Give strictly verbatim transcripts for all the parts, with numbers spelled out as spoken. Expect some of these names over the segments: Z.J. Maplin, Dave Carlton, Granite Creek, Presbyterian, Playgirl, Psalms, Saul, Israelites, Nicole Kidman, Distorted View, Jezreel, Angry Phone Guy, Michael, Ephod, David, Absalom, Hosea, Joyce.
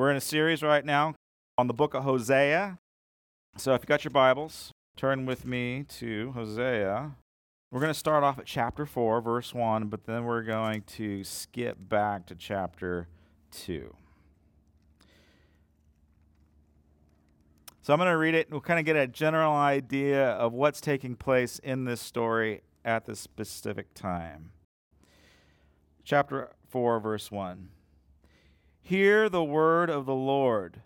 We're in a series right now on the book of Hosea. So if you got your Bibles, turn with me to Hosea. We're going to start off at chapter four, verse one, but then we're going to skip back to chapter two. So I'm going to read it, and we'll kind of get a general idea of what's taking place in this story at this specific time. Chapter four, verse one. Hear the word of the Lord,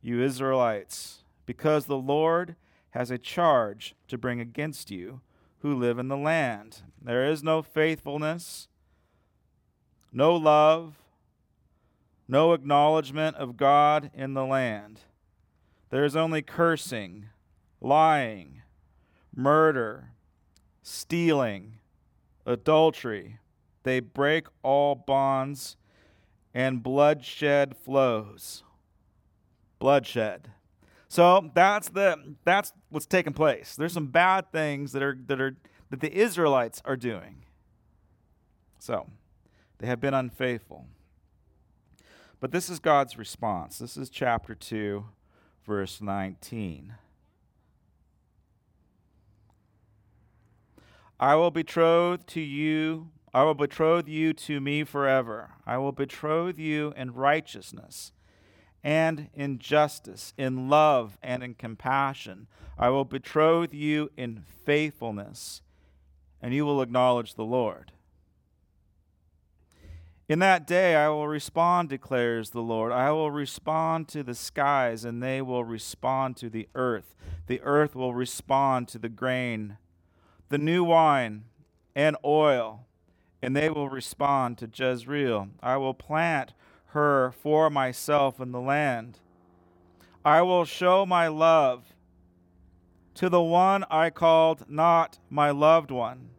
you Israelites, because the Lord has a charge to bring against you who live in the land. There is no faithfulness, no love, no acknowledgement of God in the land. There is only cursing, lying, murder, stealing, adultery. They break all bonds, and bloodshed flows. Bloodshed. So that's the that's what's taking place. There's some bad things that are that are that the Israelites are doing. So they have been unfaithful. But this is God's response. This is chapter two. Verse nineteen. I will betroth to you, I will betroth you to me forever. I will betroth you in righteousness and in justice, in love and in compassion. I will betroth you in faithfulness, and you will acknowledge the Lord. In that day I will respond, declares the Lord. I will respond to the skies, and they will respond to the earth. The earth will respond to the grain, the new wine, and oil, and they will respond to Jezreel. I will plant her for myself in the land. I will show my love to the one I called not my loved one.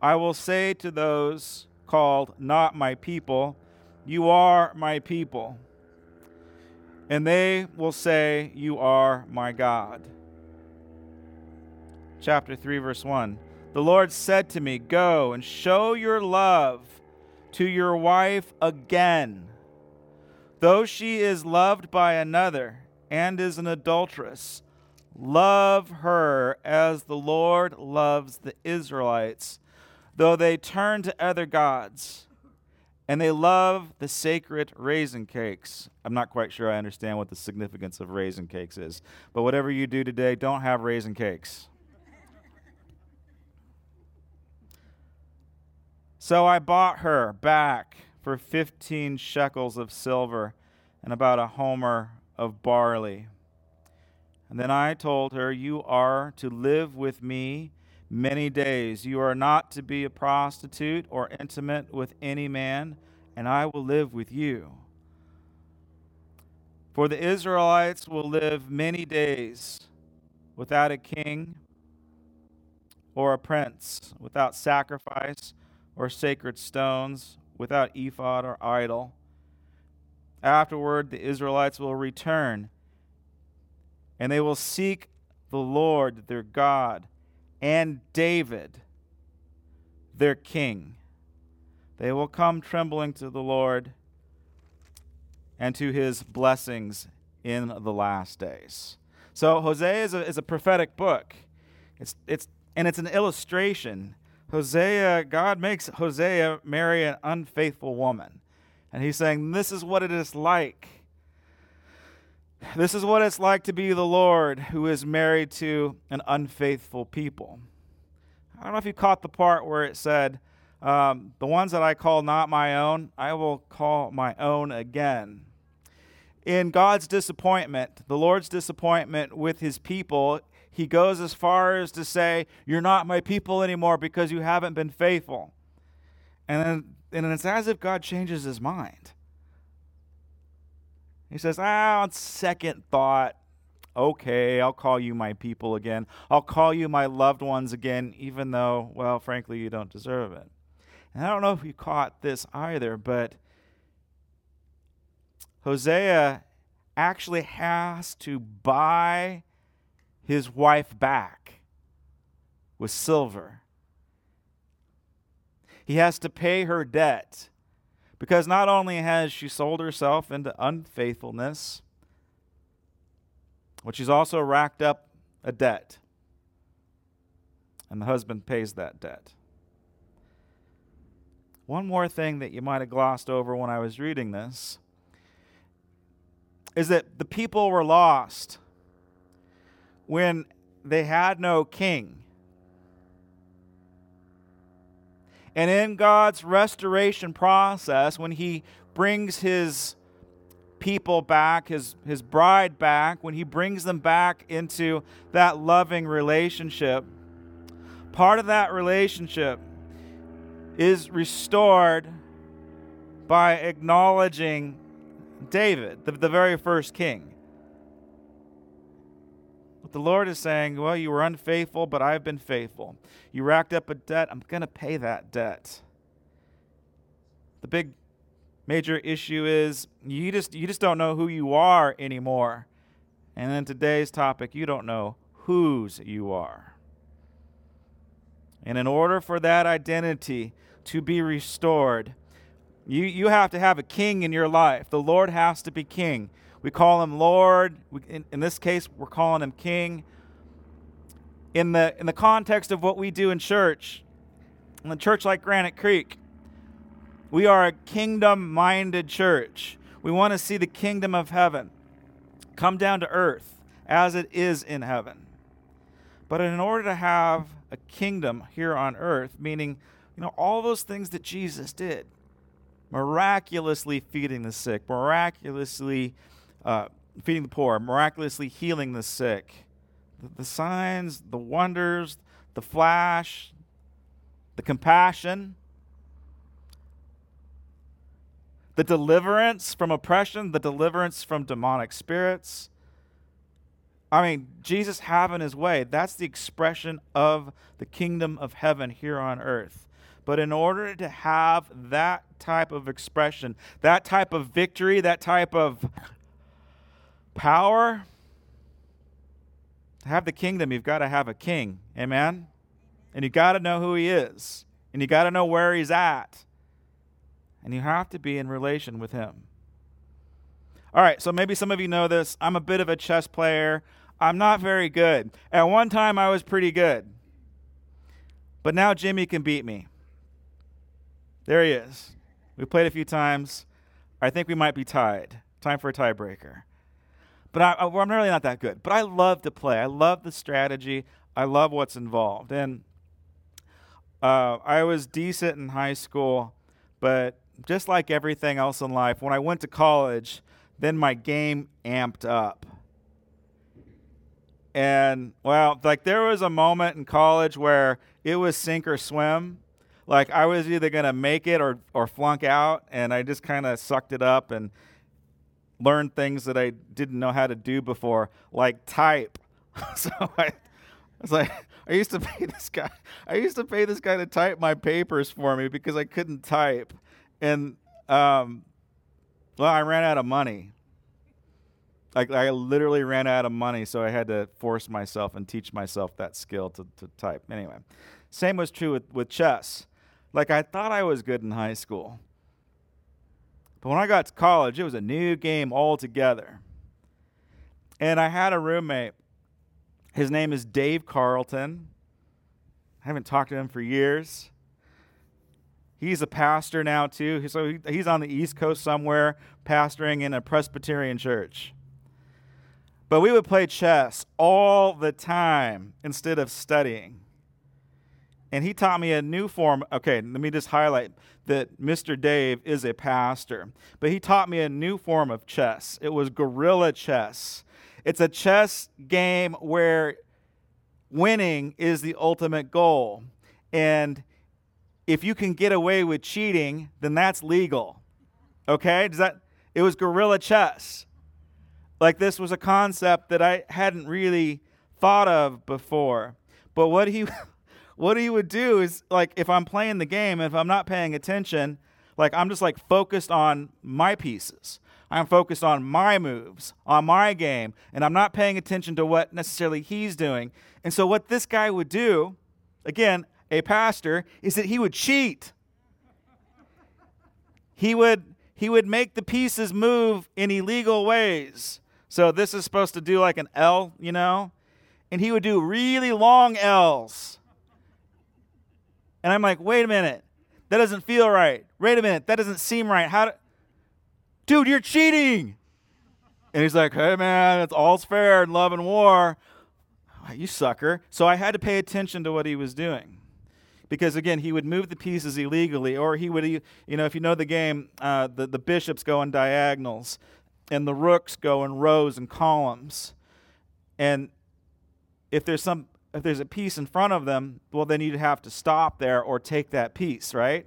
I will say to those called not my people, you are my people. And they will say, you are my God. Chapter three, verse one. The Lord said to me, go and show your love to your wife again, though she is loved by another and is an adulteress. Love her as the Lord loves the Israelites, though they turn to other gods, and they love the sacred raisin cakes. I'm not quite sure I understand what the significance of raisin cakes is, but whatever you do today, don't have raisin cakes. So I bought her back for fifteen shekels of silver and about a homer of barley. And then I told her, you are to live with me many days. You are not to be a prostitute or intimate with any man, and I will live with you. For the Israelites will live many days without a king or a prince, without sacrifice or sacred stones, without ephod or idol. Afterward, the Israelites will return, and they will seek the Lord their God and David, their king. They will come trembling to the Lord and to his blessings in the last days. So Hosea is a, is a prophetic book. It's it's and it's an illustration. Hosea, God makes Hosea marry an unfaithful woman. And he's saying, this is what it is like. This is what it's like to be the Lord who is married to an unfaithful people. I don't know if you caught the part where it said, um, the ones that I call not my own, I will call my own again. In God's disappointment, the Lord's disappointment with his people, he goes as far as to say, you're not my people anymore because you haven't been faithful. And then, and it's as if God changes his mind. He says, ah, on second thought, okay, I'll call you my people again. I'll call you my loved ones again, even though, well, frankly, you don't deserve it. And I don't know if you caught this either, but Hosea actually has to buy his wife back with silver. He has to pay her debt. because not only has she sold herself into unfaithfulness, but she's also racked up a debt. And the husband pays that debt. One more thing that you might have glossed over when I was reading this is that the people were lost when they had no king. And in God's restoration process, when he brings his people back, his, his bride back, when he brings them back into that loving relationship, part of that relationship is restored by acknowledging David, the, the very first king. But the Lord is saying, well, you were unfaithful, but I've been faithful. You racked up a debt. I'm going to pay that debt. The big major issue is you just you just don't know who you are anymore. And in today's topic, you don't know whose you are. And in order for that identity to be restored, You you have to have a king in your life. The Lord has to be king. We call him Lord. We, in, in this case, we're calling him king. In the in the context of what we do in church, in a church like Granite Creek, we are a kingdom-minded church. We want to see the kingdom of heaven come down to earth as it is in heaven. But in order to have a kingdom here on earth, meaning, you know, all those things that Jesus did, miraculously feeding the sick, miraculously uh, feeding the poor, miraculously healing the sick. The, the signs, the wonders, the flash, the compassion, the deliverance from oppression, the deliverance from demonic spirits. I mean, Jesus having his way, that's the expression of the kingdom of heaven here on earth. But in order to have that type of expression, that type of victory, that type of power, to have the kingdom, you've got to have a king. Amen? And you've got to know who he is. And you've got to know where he's at. And you have to be in relation with him. All right, so maybe some of you know this. I'm a bit of a chess player. I'm not very good. At one time, I was pretty good. But now Jimmy can beat me. There he is. We played a few times. I think we might be tied. Time for a tiebreaker. But I, I, I'm really not that good. But I love to play. I love the strategy. I love what's involved. And uh, I was decent in high school, but just like everything else in life, when I went to college, then my game amped up. And, well, like there was a moment in college where it was sink or swim. Like, I was either going to make it or, or flunk out, and I just kind of sucked it up and learned things that I didn't know how to do before, like type. So I, I was like, I used to pay this guy. I used to pay this guy to type my papers for me because I couldn't type. And, um, well, I ran out of money. Like, I literally ran out of money, so I had to force myself and teach myself that skill to, to type. Anyway, same was true with, with chess. Like, I thought I was good in high school. But when I got to college, it was a new game altogether. And I had a roommate. His name is Dave Carlton. I haven't talked to him for years. He's a pastor now, too. So he, he's on the East Coast somewhere, pastoring in a Presbyterian church. But we would play chess all the time instead of studying. And he taught me a new form. Okay, let me just highlight that Mister Dave is a pastor. But he taught me a new form of chess. It was guerrilla chess. It's a chess game where winning is the ultimate goal. And if you can get away with cheating, then that's legal. Okay? Does that? It was guerrilla chess. Like, this was a concept that I hadn't really thought of before. But what he... What he would do is, like, if I'm playing the game, if I'm not paying attention, like, I'm just, like, focused on my pieces. I'm focused on my moves, on my game, and I'm not paying attention to what necessarily he's doing. And so what this guy would do, again, a pastor, is that he would cheat. he would he would make the pieces move in illegal ways. So this is supposed to do like an L, you know? And he would do really long L's. And I'm like, wait a minute. That doesn't feel right. Wait a minute. That doesn't seem right. How do... Dude, you're cheating. And he's like, hey, man, it's all's fair in love and war. Oh, you sucker. So I had to pay attention to what he was doing. Because, again, he would move the pieces illegally, or he would, you know, if you know the game, uh, the, the bishops go in diagonals, and the rooks go in rows and columns. And if there's some... If there's a piece in front of them, well, then you'd have to stop there or take that piece, right?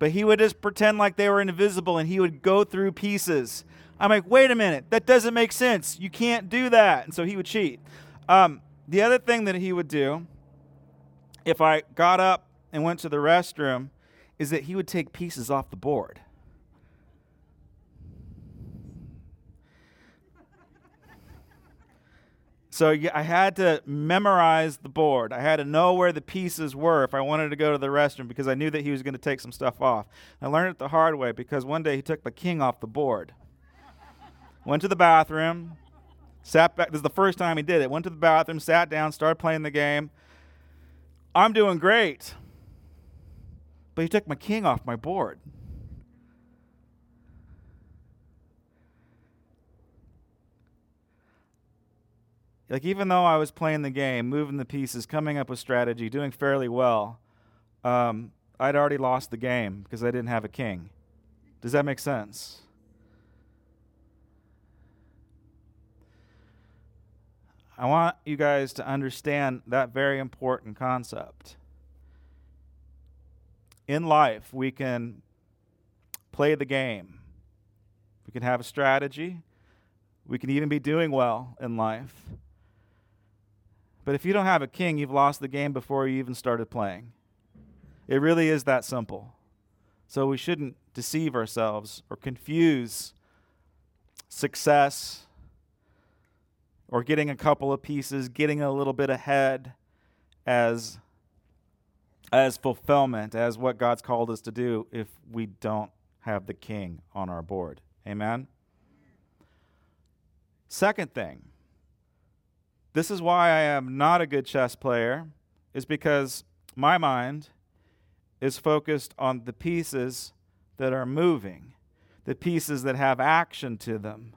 But he would just pretend like they were invisible, and he would go through pieces. I'm like, wait a minute. That doesn't make sense. You can't do that. And so he would cheat. Um, the other thing that he would do, if I got up and went to the restroom, is that he would take pieces off the board. So I had to memorize the board. I had to know where the pieces were if I wanted to go to the restroom, because I knew that he was going to take some stuff off. I learned it the hard way, because one day he took the king off the board. Went to the bathroom, sat back. This is the first time he did it. Went to the bathroom, sat down, started playing the game. I'm doing great. But he took my king off my board. Like, even though I was playing the game, moving the pieces, coming up with strategy, doing fairly well, um, I'd already lost the game because I didn't have a king. Does that make sense? I want you guys to understand that very important concept. In life, we can play the game. We can have a strategy. We can even be doing well in life. But if you don't have a king, you've lost the game before you even started playing. It really is that simple. So we shouldn't deceive ourselves or confuse success or getting a couple of pieces, getting a little bit ahead as, as fulfillment, as what God's called us to do if we don't have the king on our board. Amen? Second thing. This is why I am not a good chess player, is because my mind is focused on the pieces that are moving, the pieces that have action to them,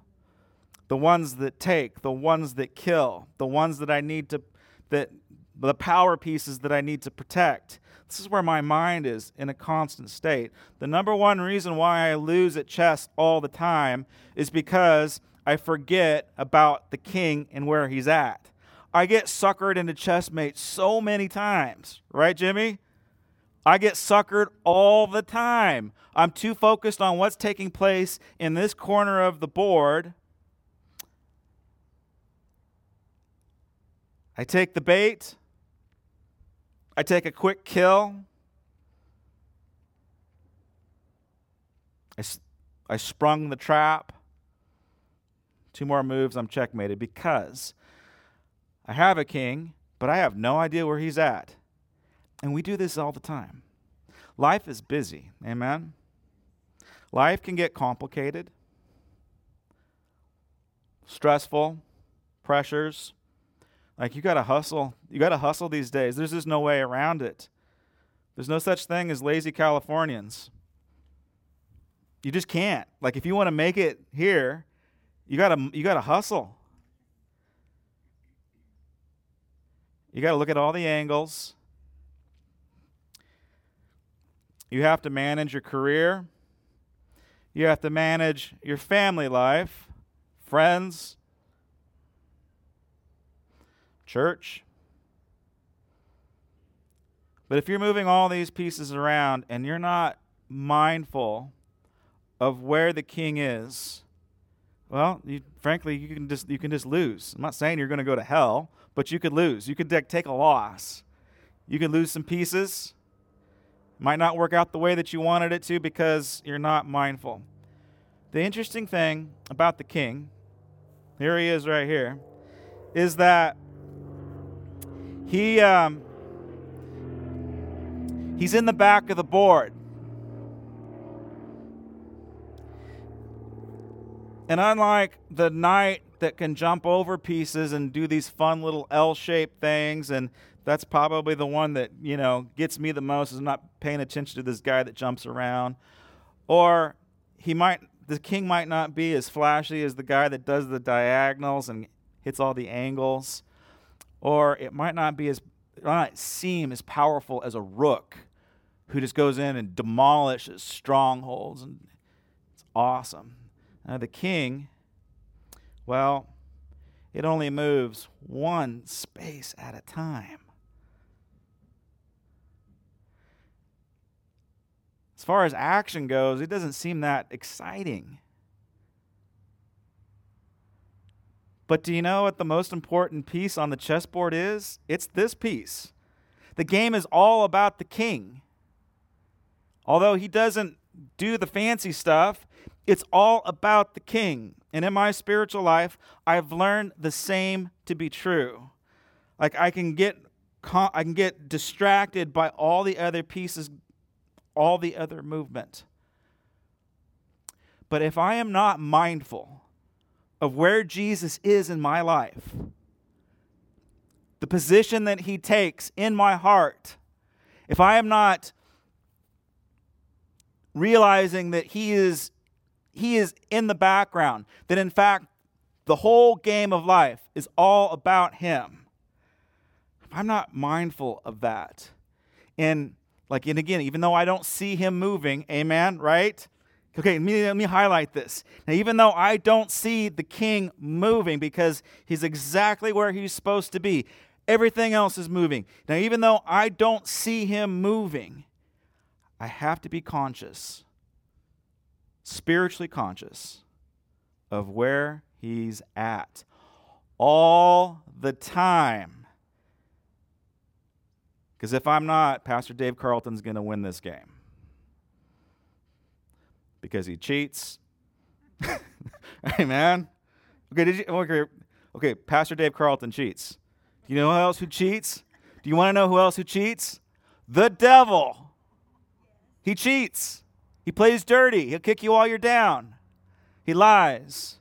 the ones that take, the ones that kill, the ones that I need to, that the power pieces that I need to protect. This is where my mind is in a constant state. The number one reason why I lose at chess all the time is because I forget about the king and where he's at. I get suckered into chessmate so many times. Right, Jimmy? I get suckered all the time. I'm too focused on what's taking place in this corner of the board. I take the bait. I take a quick kill. I, I sprung the trap. Two more moves, I'm checkmated, because I have a king, but I have no idea where he's at. And we do this all the time. Life is busy, amen? Life can get complicated, stressful, pressures. Like, you got to hustle. You got to hustle these days. There's just no way around it. There's no such thing as lazy Californians. You just can't. Like, if you want to make it here, You gotta, you gotta hustle. You gotta look at all the angles. You have to manage your career. You have to manage your family life, friends, church. But if you're moving all these pieces around and you're not mindful of where the king is, well, you, frankly, you can just you can just lose. I'm not saying you're going to go to hell, but you could lose. You could de- take a loss. You could lose some pieces. Might not work out the way that you wanted it to because you're not mindful. The interesting thing about the king, here he is right here, is that he um, he's in the back of the board. And unlike the knight that can jump over pieces and do these fun little L-shaped things, and that's probably the one that, you know, gets me the most, is I'm not paying attention to this guy that jumps around. Or he might, the king might not be as flashy as the guy that does the diagonals and hits all the angles. Or it might not be as, it might not seem as powerful as a rook who just goes in and demolishes strongholds. And it's awesome. Now the king, well, it only moves one space at a time. As far as action goes, it doesn't seem that exciting. But do you know what the most important piece on the chessboard is? It's this piece. The game is all about the king. Although he doesn't do the fancy stuff, it's all about the king. And in my spiritual life, I've learned the same to be true. Like I can get I can get distracted by all the other pieces, all the other movement. But if I am not mindful of where Jesus is in my life, the position that he takes in my heart, if I am not realizing that he is, he is in the background, that in fact the whole game of life is all about him, if I'm not mindful of that, and Like, and again, even though I don't see him moving, amen, right? Okay, let me, let me highlight this. Now, even though I don't see the king moving because he's exactly where he's supposed to be, everything else is moving. Now, even though I don't see him moving, I have to be conscious, spiritually conscious, of where he's at all the time. Because if I'm not, Pastor Dave Carlton's going to win this game. Because he cheats. Hey, man. Okay, did you, okay, okay, Pastor Dave Carlton cheats. Do you know who else who cheats? Do you want to know who else who cheats? The devil. He cheats. He plays dirty. He'll kick you while you're down. He lies.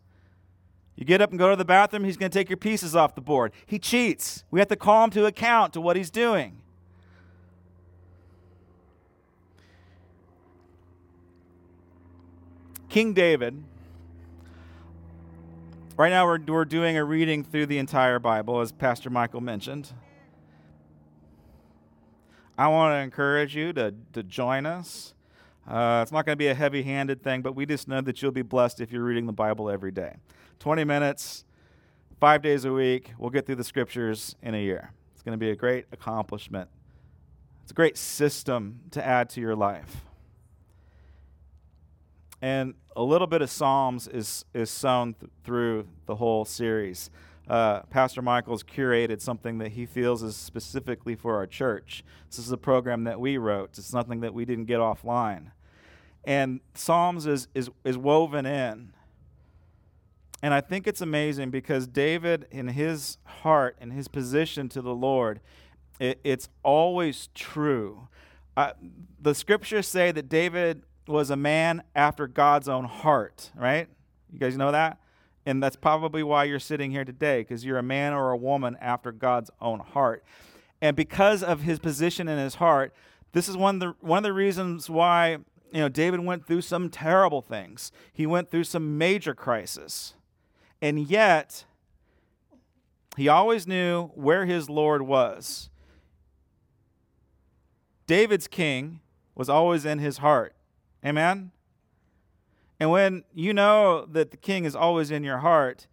You get up and go to the bathroom, he's going to take your pieces off the board. He cheats. We have to call him to account to what he's doing. King David, right now we're, we're doing a reading through the entire Bible, as Pastor Michael mentioned. I want to encourage you to, to join us. Uh, it's not going to be a heavy-handed thing, but we just know that you'll be blessed if you're reading the Bible every day. twenty minutes, five days a week, we'll get through the scriptures in a year. It's going to be a great accomplishment. It's a great system to add to your life. And a little bit of Psalms is is sown th- through the whole series. Uh, Pastor Michael's curated something that he feels is specifically for our church. This is a program that we wrote. It's nothing that we didn't get offline. And Psalms is is is woven in. And I think it's amazing because David, in his heart and his position to the Lord, it, it's always true. Uh, the scriptures say that David was a man after God's own heart, right? You guys know that? And that's probably why you're sitting here today, because you're a man or a woman after God's own heart. And because of his position in his heart, this is one of the one of the reasons why, you know, David went through some terrible things. He went through some major crisis. And yet, he always knew where his Lord was. David's king was always in his heart. Amen? And when you know that the king is always in your heart,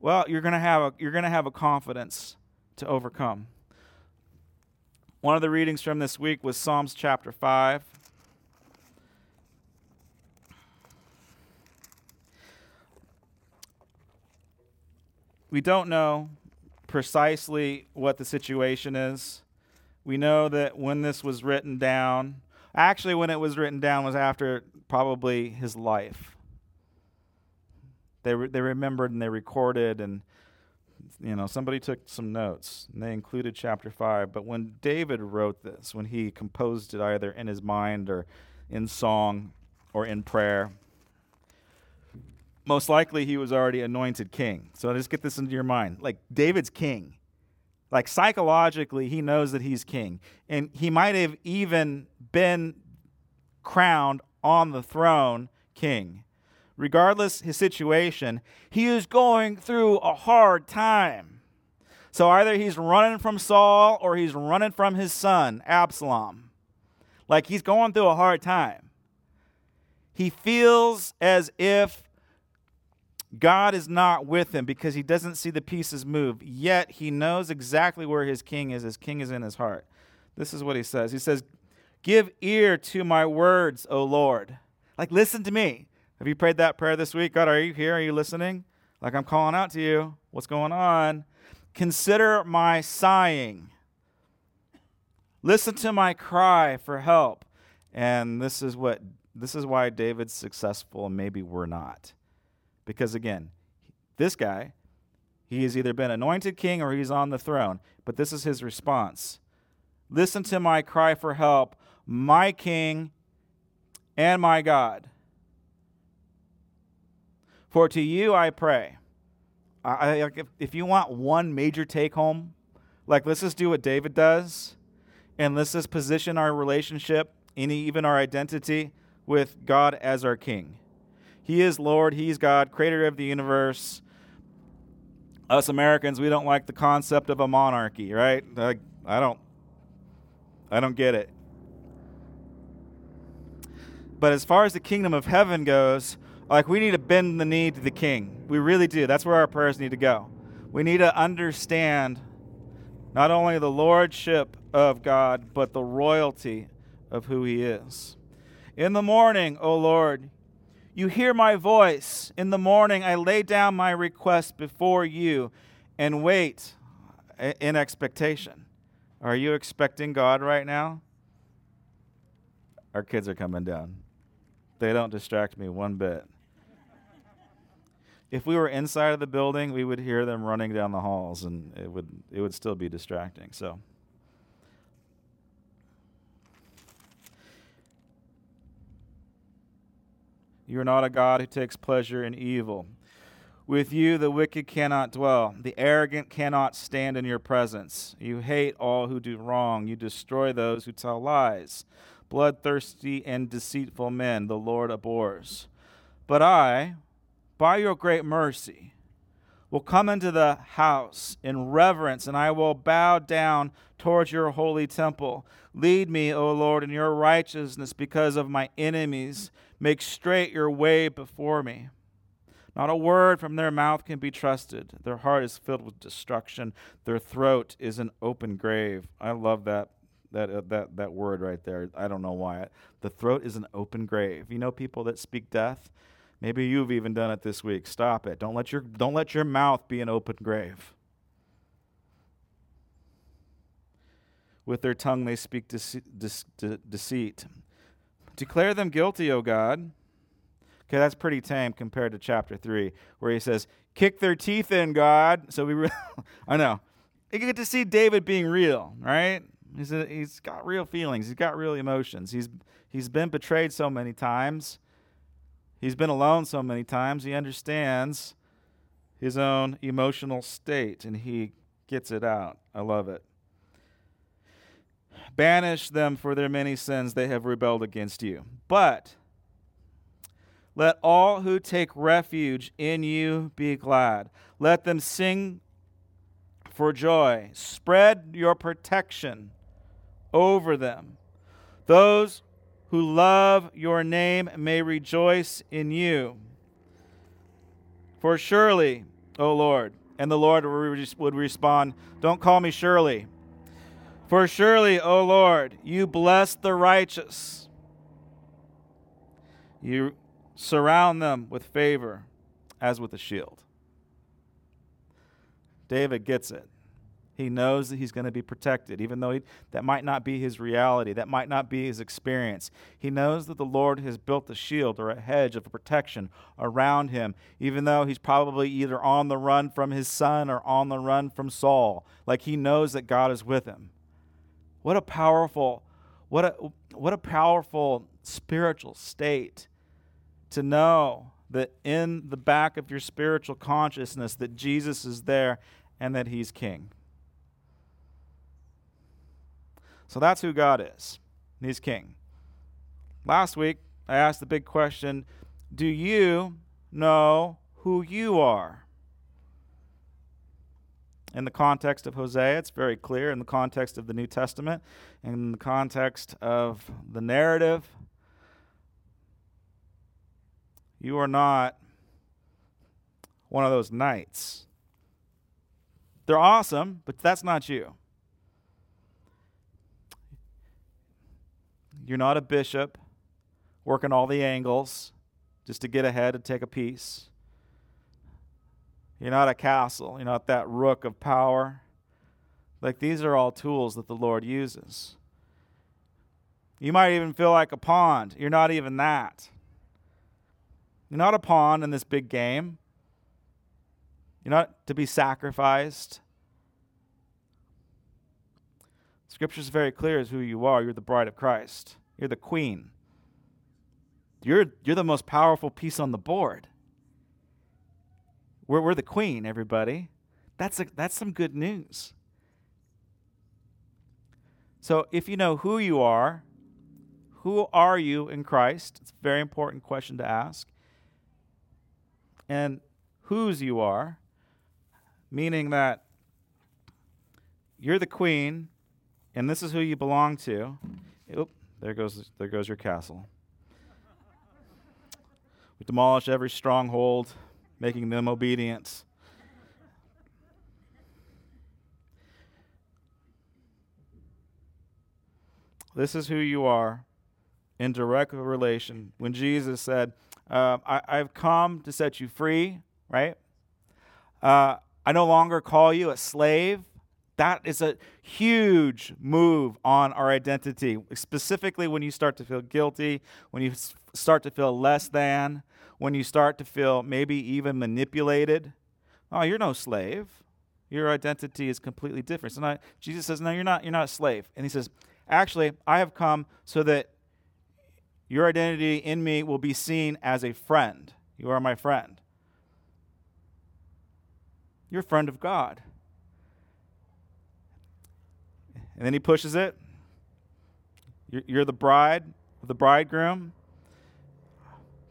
well, you're going to have a you're going to have a confidence to overcome. One of the readings from this week was Psalms chapter five. We don't know precisely what the situation is. We know that when this was written down, Actually, when it was written down was after probably his life. They re- they remembered and they recorded, and you know somebody took some notes and they included chapter five. But when David wrote this, when he composed it either in his mind or in song or in prayer, most likely he was already anointed king. So just get this into your mind. Like, David's king. Like, psychologically, he knows that he's king. And he might have even been crowned on the throne king. Regardless his situation, he is going through a hard time. So either he's running from Saul or he's running from his son, Absalom. Like, he's going through a hard time. He feels as if God is not with him because he doesn't see the pieces move. Yet he knows exactly where his king is. His king is in his heart. This is what he says. He says, "Give ear to my words, O Lord." Like, listen to me. Have you prayed that prayer this week? God, are you here? Are you listening? Like, I'm calling out to you. What's going on? Consider my sighing. Listen to my cry for help. And this is what this is why David's successful and maybe we're not. Because again, this guy, he has either been anointed king or he's on the throne. But this is his response. Listen to my cry for help, my king and my God. For to you I pray. I, if, if you want one major take home, like, let's just do what David does, and let's just position our relationship, and even our identity, with God as our King. He is Lord. He's God, creator of the universe. Us Americans, we don't like the concept of a monarchy, right? Like, I don't, I don't get it. But as far as the kingdom of heaven goes, like, we need to bend the knee to the king. We really do. That's where our prayers need to go. We need to understand not only the lordship of God, but the royalty of who he is. In the morning, O Lord, you hear my voice. In the morning, I lay down my request before you and wait in expectation. Are you expecting God right now? Our kids are coming down. They don't distract me one bit. If we were inside of the building, we would hear them running down the halls, and it would it would still be distracting. So, you are not a God who takes pleasure in evil. With you, the wicked cannot dwell. The arrogant cannot stand in your presence. You hate all who do wrong. You destroy those who tell lies. Bloodthirsty and deceitful men the Lord abhors. But I, by your great mercy, will come into the house in reverence, and I will bow down towards your holy temple. Lead me, O Lord, in your righteousness because of my enemies. Make straight your way before me. Not a word from their mouth can be trusted. Their heart is filled with destruction. Their throat is an open grave. I love that. That uh, that that word right there. I don't know why. The throat is an open grave. You know people that speak death? Maybe you've even done it this week. Stop it. Don't let your don't let your mouth be an open grave. With their tongue they speak dece- de- de- deceit. Declare them guilty, O God. Okay, that's pretty tame compared to chapter three, where he says, "Kick their teeth in, God." So we, re- I know, you get to see David being real, right? He's a, he's got real feelings. He's got real emotions. He's he's been betrayed so many times. He's been alone so many times, he understands his own emotional state, and he gets it out. I love it. Banish them for their many sins they have rebelled against you. But let all who take refuge in you be glad. Let them sing for joy. Spread your protection over them. Those who love your name may rejoice in you. For surely, O Lord, and the Lord would respond, don't call me surely. For surely, O Lord, you bless the righteous. You surround them with favor as with a shield. David gets it. He knows that he's going to be protected, even though he, that might not be his reality. That might not be his experience. He knows that the Lord has built a shield or a hedge of protection around him, even though he's probably either on the run from his son or on the run from Saul. Like, he knows that God is with him. What a powerful, what a, what a powerful spiritual state to know that in the back of your spiritual consciousness that Jesus is there and that he's king. So that's who God is. He's king. Last week, I asked the big question, do you know who you are? In the context of Hosea, it's very clear. In the context of the New Testament, in the context of the narrative, you are not one of those knights. They're awesome, but that's not you. You're not a bishop working all the angles just to get ahead and take a piece. You're not a castle. You're not that rook of power. Like, these are all tools that the Lord uses. You might even feel like a pawn. You're not even that. You're not a pawn in this big game. You're not to be sacrificed. Scripture is very clear as who you are. You're the bride of Christ. You're the queen. You're, you're the most powerful piece on the board. We're, we're the queen, everybody. That's a, that's some good news. So if you know who you are, who are you in Christ? It's a very important question to ask. And whose you are, meaning that you're the queen, and this is who you belong to. Oop, there goes there goes your castle. We demolish every stronghold, making them obedient. This is who you are in direct relation. When Jesus said, uh, I, I've come to set you free, right? Uh, I no longer call you a slave. That is a huge move on our identity, specifically when you start to feel guilty, when you start to feel less than, when you start to feel maybe even manipulated. Oh, you're no slave. Your identity is completely different. So now Jesus says, no, you're not, you're not a slave. And he says, actually, I have come so that your identity in me will be seen as a friend. You are my friend. You're a friend of God. And then he pushes it. You're, you're the bride, the bridegroom.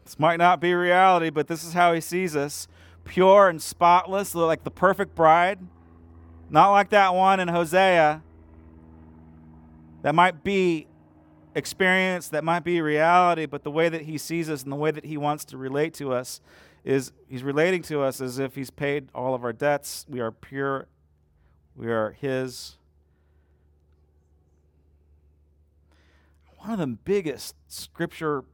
This might not be reality, but this is how he sees us. Pure and spotless, like the perfect bride. Not like that one in Hosea. That might be experience, that might be reality, but the way that he sees us and the way that he wants to relate to us is he's relating to us as if he's paid all of our debts. We are pure. We are his. One of the biggest scripture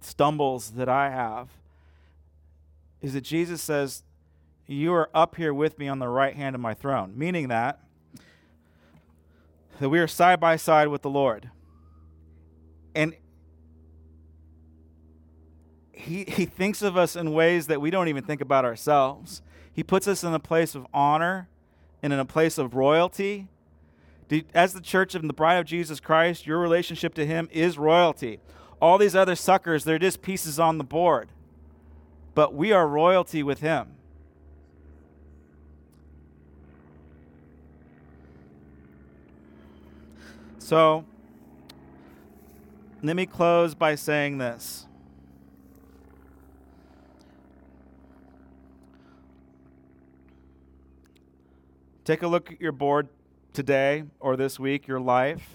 stumbles that I have is that Jesus says, you are up here with me on the right hand of my throne, meaning that, that we are side by side with the Lord. And he, he thinks of us in ways that we don't even think about ourselves. He puts us in a place of honor and in a place of royalty. As the church and the bride of Jesus Christ, your relationship to him is royalty. All these other suckers, they're just pieces on the board. But we are royalty with him. So, let me close by saying this. Take a look at your board today or this week, your life.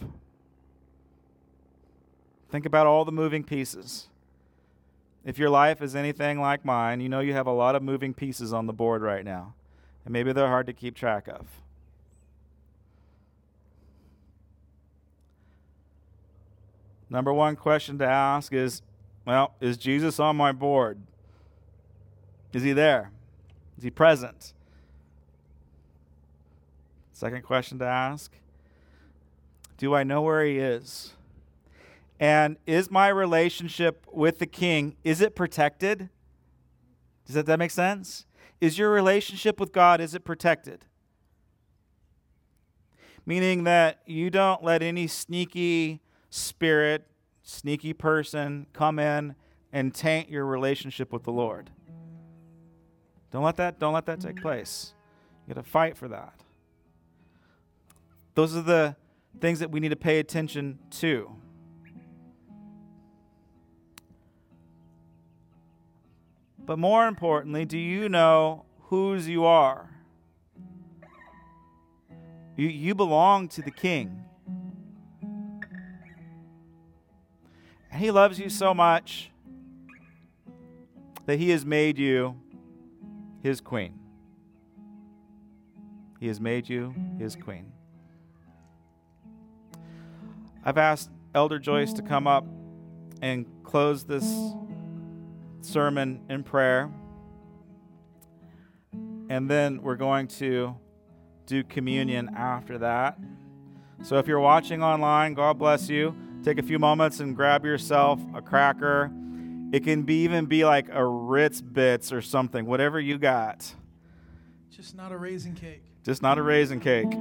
Think about all the moving pieces. If your life is anything like mine, you know you have a lot of moving pieces on the board right now, and maybe they're hard to keep track of. Number one question to ask is, well, is Jesus on my board? Is he there? Is he present? Second question to ask, do I know where he is? And is my relationship with the king, is it protected? Does that, that make sense? Is your relationship with God, is it protected? Meaning that you don't let any sneaky spirit, sneaky person come in and taint your relationship with the Lord. Don't let that, don't let that take place. You got to fight for that. Those are the things that we need to pay attention to. But more importantly, do you know whose you are? You, you belong to the King. And He loves you so much that He has made you His queen. He has made you His queen. I've asked Elder Joyce to come up and close this sermon in prayer. And then we're going to do communion after that. So if you're watching online, God bless you. Take a few moments and grab yourself a cracker. It can be even be like a Ritz Bits or something, whatever you got. Just not a raisin cake. Just not a raisin cake.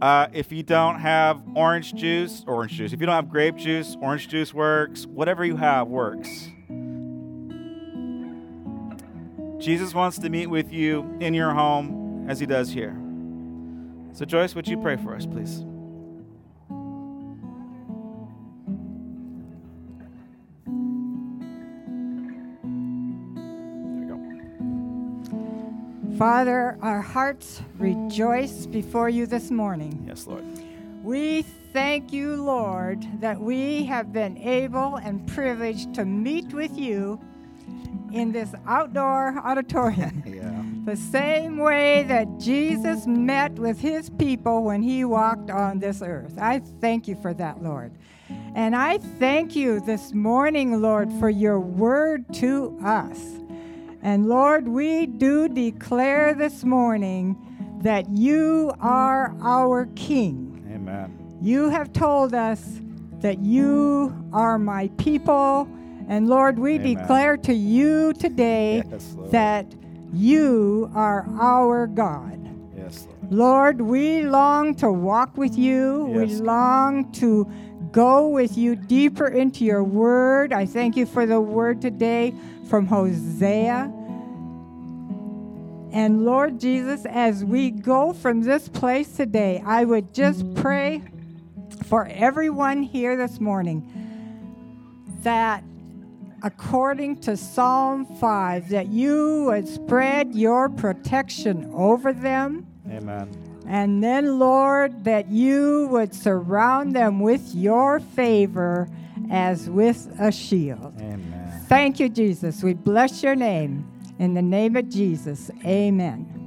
Uh, if you don't have orange juice, orange juice. If you don't have grape juice, orange juice works. Whatever you have works. Jesus wants to meet with you in your home as He does here. So Joyce, would you pray for us, please? Father, our hearts rejoice before you this morning. Yes, Lord. We thank you, Lord, that we have been able and privileged to meet with you in this outdoor auditorium. Yeah. The same way that Jesus met with his people when he walked on this earth. I thank you for that, Lord. And I thank you this morning, Lord, for your word to us. And Lord, we do declare this morning that you are our King. Amen. You have told us that you are my people. And Lord, we Amen. Declare to you today yes, that you are our God. Yes, Lord. Lord, we long to walk with you. Yes, we long God. To go with you deeper into your word. I thank you for the word today from Hosea. And Lord Jesus, as we go from this place today, I would just pray for everyone here this morning that according to Psalm five, that you would spread your protection over them. Amen. And then, Lord, that you would surround them with your favor as with a shield. Amen. Thank you, Jesus. We bless your name. In the name of Jesus, amen.